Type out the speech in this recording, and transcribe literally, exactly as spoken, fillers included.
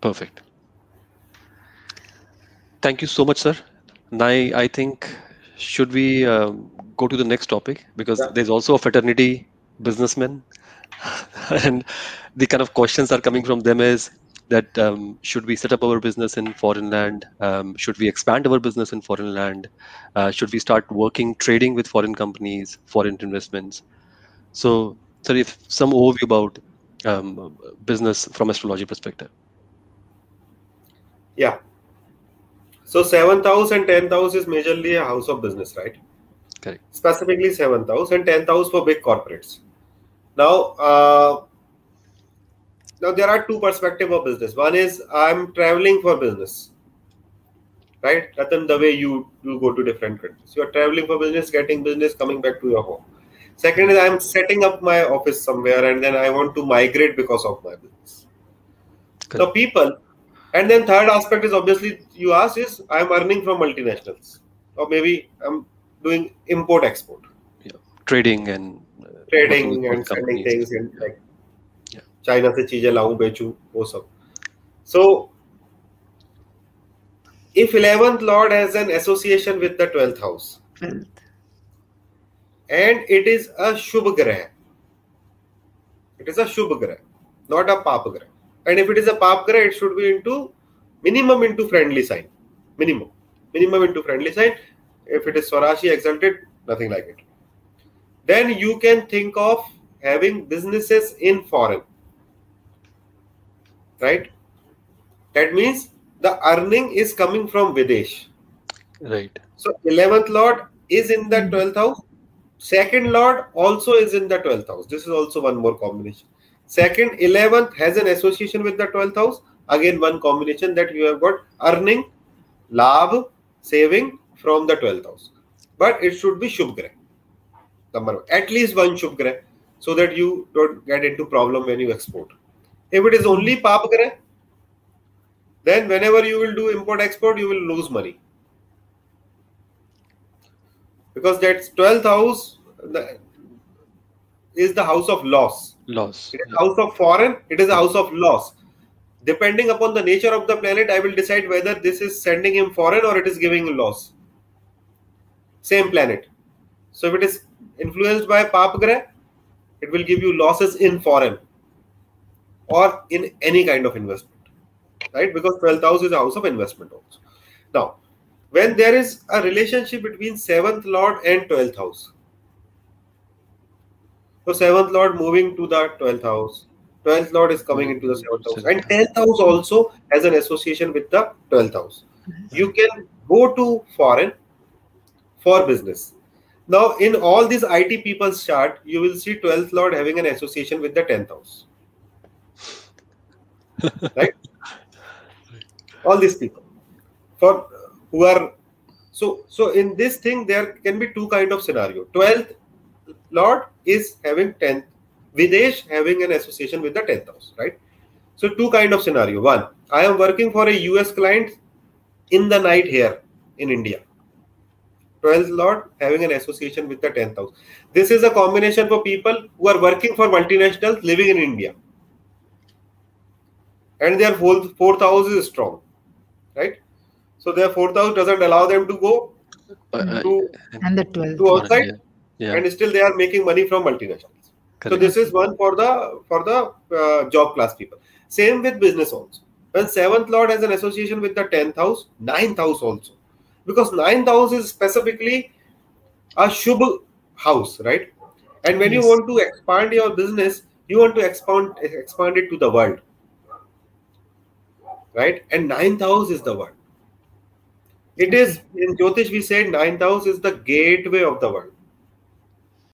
Perfect. Thank you so much, sir. Now, I think, should we um, go to the next topic? Because yeah. there's also a fraternity businessman. And the kind of questions are coming from them is that um, should we set up our business in foreign land? Um, should we expand our business in foreign land? Uh, should we start working, trading with foreign companies, foreign investments? So, sir, if some overview about um, business from astrology perspective. Yeah. So seventh house and tenth house is majorly a house of business, right? Correct. Specifically seventh house and tenth house for big corporates. Now, uh, now there are two perspectives of business. One is I'm traveling for business, right? Rather than the way you, you go to different countries. You are traveling for business, getting business, coming back to your home. Second is I'm setting up my office somewhere and then I want to migrate because of my business. Correct. So people... And then third aspect is obviously you ask is I'm earning from multinationals or maybe I'm doing import export. Yeah. Trading and uh, trading and selling things and yeah. like yeah. China se cheeze laun bechu wo sab. So if eleventh Lord has an association with the twelfth house mm. and it is a Shubh Grah. It is a Shubh Grah, not a Pap Grah. And if it is a Pap Grah, it should be into minimum into friendly sign. Minimum. Minimum into friendly sign. If it is Swarashi exalted, nothing like it. Then you can think of having businesses in foreign. Right? That means the earning is coming from Videsh. Right. So eleventh Lord is in the twelfth house. Second Lord also is in the twelfth house. This is also one more combination. Second, eleventh has an association with the twelfth house. Again, one combination that you have got earning, labh, saving from the twelfth house. But it should be Shubh Grah. Number one. At least one Shubh Grah so that you don't get into problem when you export. If it is only Pap Grah, then whenever you will do import-export, you will lose money. Because that's twelfth house the, is the house of loss. Loss. It is house of foreign, it is a house of loss. Depending upon the nature of the planet, I will decide whether this is sending him foreign or it is giving loss. Same planet. So if it is influenced by Pap Grah, it will give you losses in foreign or in any kind of investment. Right? Because twelfth house is a house of investment also. Now, when there is a relationship between seventh Lord and twelfth house, so seventh Lord moving to the twelfth house. twelfth Lord is coming into the seventh house. And tenth house also has an association with the twelfth house. You can go to foreign for business. Now, in all these I T people's chart, you will see twelfth Lord having an association with the tenth house. Right? All these people. For who are... So, so in this thing, there can be two kind of scenario. twelfth Lord is having tenth, Videsh having an association with the tenth house, right? So two kind of scenario. One, I am working for a U S client in the night here in India. twelfth Lord having an association with the tenth house. This is a combination for people who are working for multinationals living in India. And their fourth house is strong, right? So their fourth house doesn't allow them to go to, and the twelfth to outside. Yeah. Yeah. And still they are making money from multinationals. Correct. So this is one for the for the uh, job class people. Same with business also. When seventh Lord has an association with the tenth house, ninth house also. Because ninth house is specifically a Shubh house, right? And when yes. you want to expand your business, you want to expand, expand it to the world. Right? And ninth house is the world. It is, in Jyotish we said, ninth house is the gateway of the world.